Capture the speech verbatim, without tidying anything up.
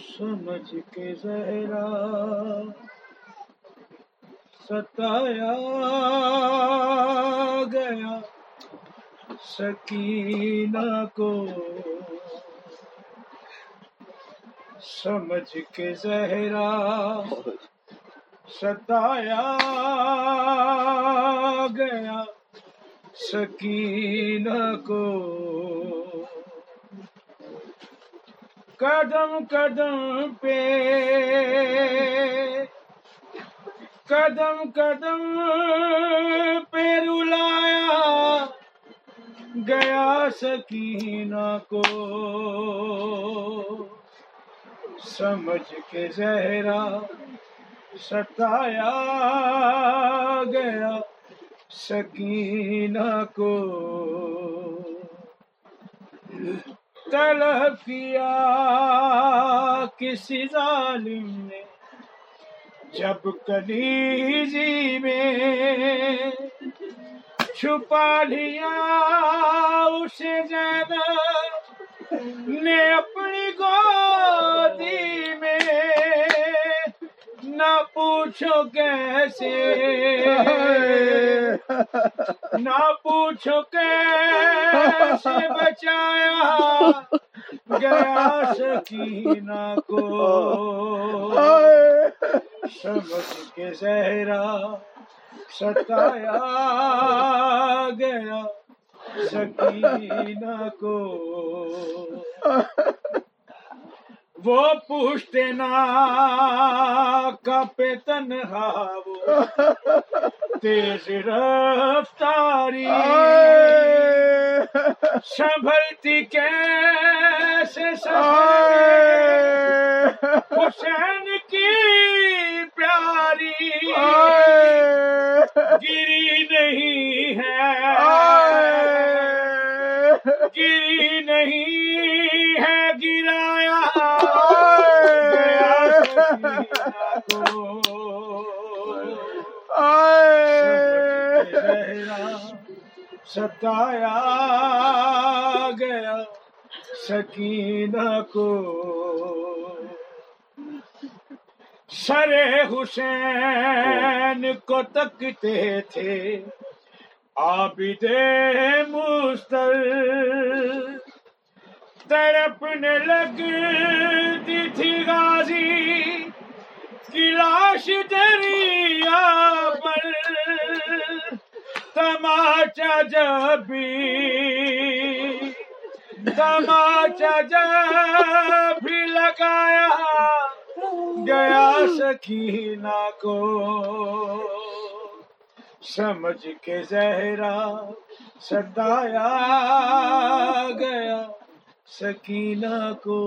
سمجھ کے ذرا ستایا گیا سکینہ کو، سمجھ کے زہرا ستایا گیا سکینہ کو، قدم قدم پہ قدم قدم پہ رلایا گیا سکینہ کو، سمجھ کے زہرا ستایا گیا سکینہ کو، طلب کیا کسی ظالم نے جب کلیزی میں، چھپا لیا اسے زیادہ نے اپنی گودی میں، نہ پوچھو کیسے نہ پوچھو کیسے بچایا گیا سکینہ کو، سمجھ کے زہرا ستایا گیا سکینہ کو، وہ پوچھتے نا کپے تنہا وہ تیز رفتاری سنبھلتی کیسے حسین کی پیاری، گری نہیں ہے گری نہیں ہے گرایا ستایا گیا سکینہ کو، سر حسین کو تکتے تھے عابد مستر، تڑپنے لگتی تھی غازی کی لاش دریا پر، تماچا جب بھی تماچا جب بھی لگایا گیا سکینہ کو، سمجھ کے زہرا ستایا گیا سکینہ کو۔